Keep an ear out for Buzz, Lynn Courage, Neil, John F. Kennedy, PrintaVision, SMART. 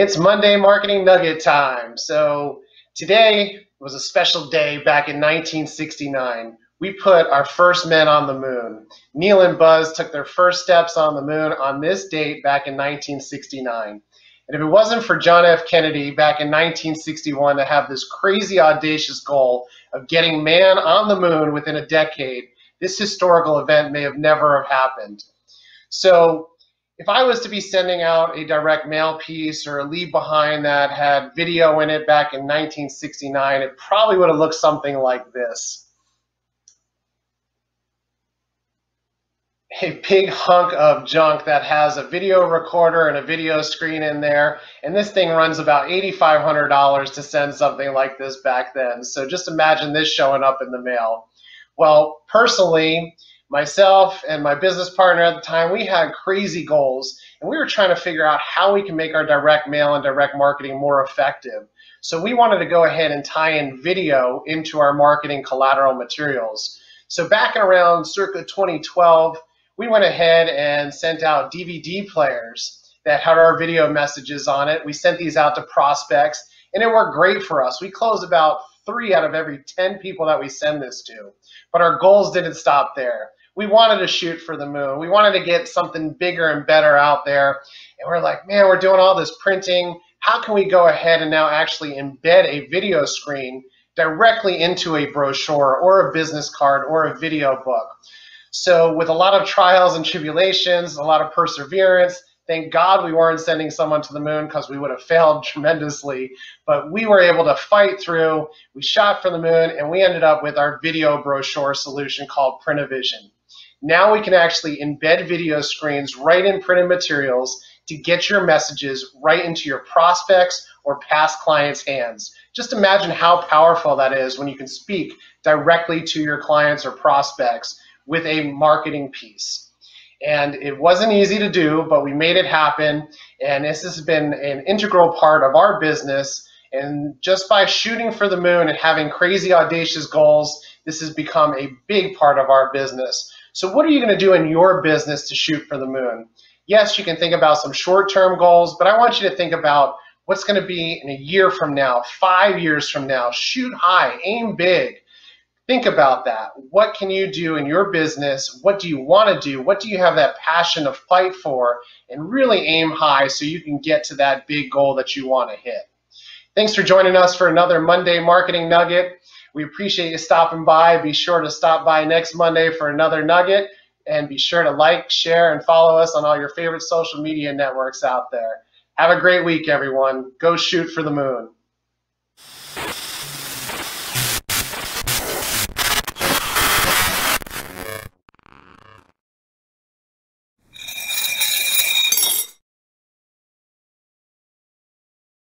It's Monday Marketing Nugget time. So today was a special day back in 1969. We put our first men on the moon. Neil and Buzz took their first steps on the moon on this date back in 1969. And if it wasn't for John F. Kennedy back in 1961 to have this crazy, audacious goal of getting man on the moon within a decade, this historical event may have never have happened. So if I was to be sending out a direct mail piece or a leave behind that had video in it back in 1969, it probably would have looked something like this. A big hunk of junk that has a video recorder and a video screen in there. And this thing runs about $8,500 to send something like this back then. So just imagine this showing up in the mail. Well, personally, myself and my business partner at the time, we had crazy goals, and we were trying to figure out how we can make our direct mail and direct marketing more effective. So we wanted to go ahead and tie in video into our marketing collateral materials. So back around circa 2012, we went ahead and sent out DVD players that had our video messages on it. We sent these out to prospects, and it worked great for us. We closed about 3 out of every 10 people that we send this to. But our goals didn't stop there. We wanted to shoot for the moon. We wanted to get something bigger and better out there. And we're like, man, we're doing all this printing. How can we go ahead and now actually embed a video screen directly into a brochure or a business card or a video book? So with a lot of trials and tribulations, a lot of perseverance, thank God we weren't sending someone to the moon because we would have failed tremendously, but we were able to fight through. We shot for the moon, and we ended up with our video brochure solution called PrintaVision. Now we can actually embed video screens right in printed materials to get your messages right into your prospects or past clients' hands. Just imagine how powerful that is when you can speak directly to your clients or prospects with a marketing piece. And it wasn't easy to do, but we made it happen. And this has been an integral part of our business. And just by shooting for the moon and having crazy, audacious goals, this has become a big part of our business. So what are you going to do in your business to shoot for the moon? Yes, you can think about some short-term goals, but I want you to think about what's going to be in a year from now, 5 years from now. Shoot high, aim big. Think about that. What can you do in your business? What do you want to do? What do you have that passion to fight for? And really aim high so you can get to that big goal that you want to hit. Thanks for joining us for another Monday Marketing Nugget. We appreciate you stopping by. Be sure to stop by next Monday for another nugget, and be sure to like, share, and follow us on all your favorite social media networks out there. Have a great week, everyone. Go shoot for the moon.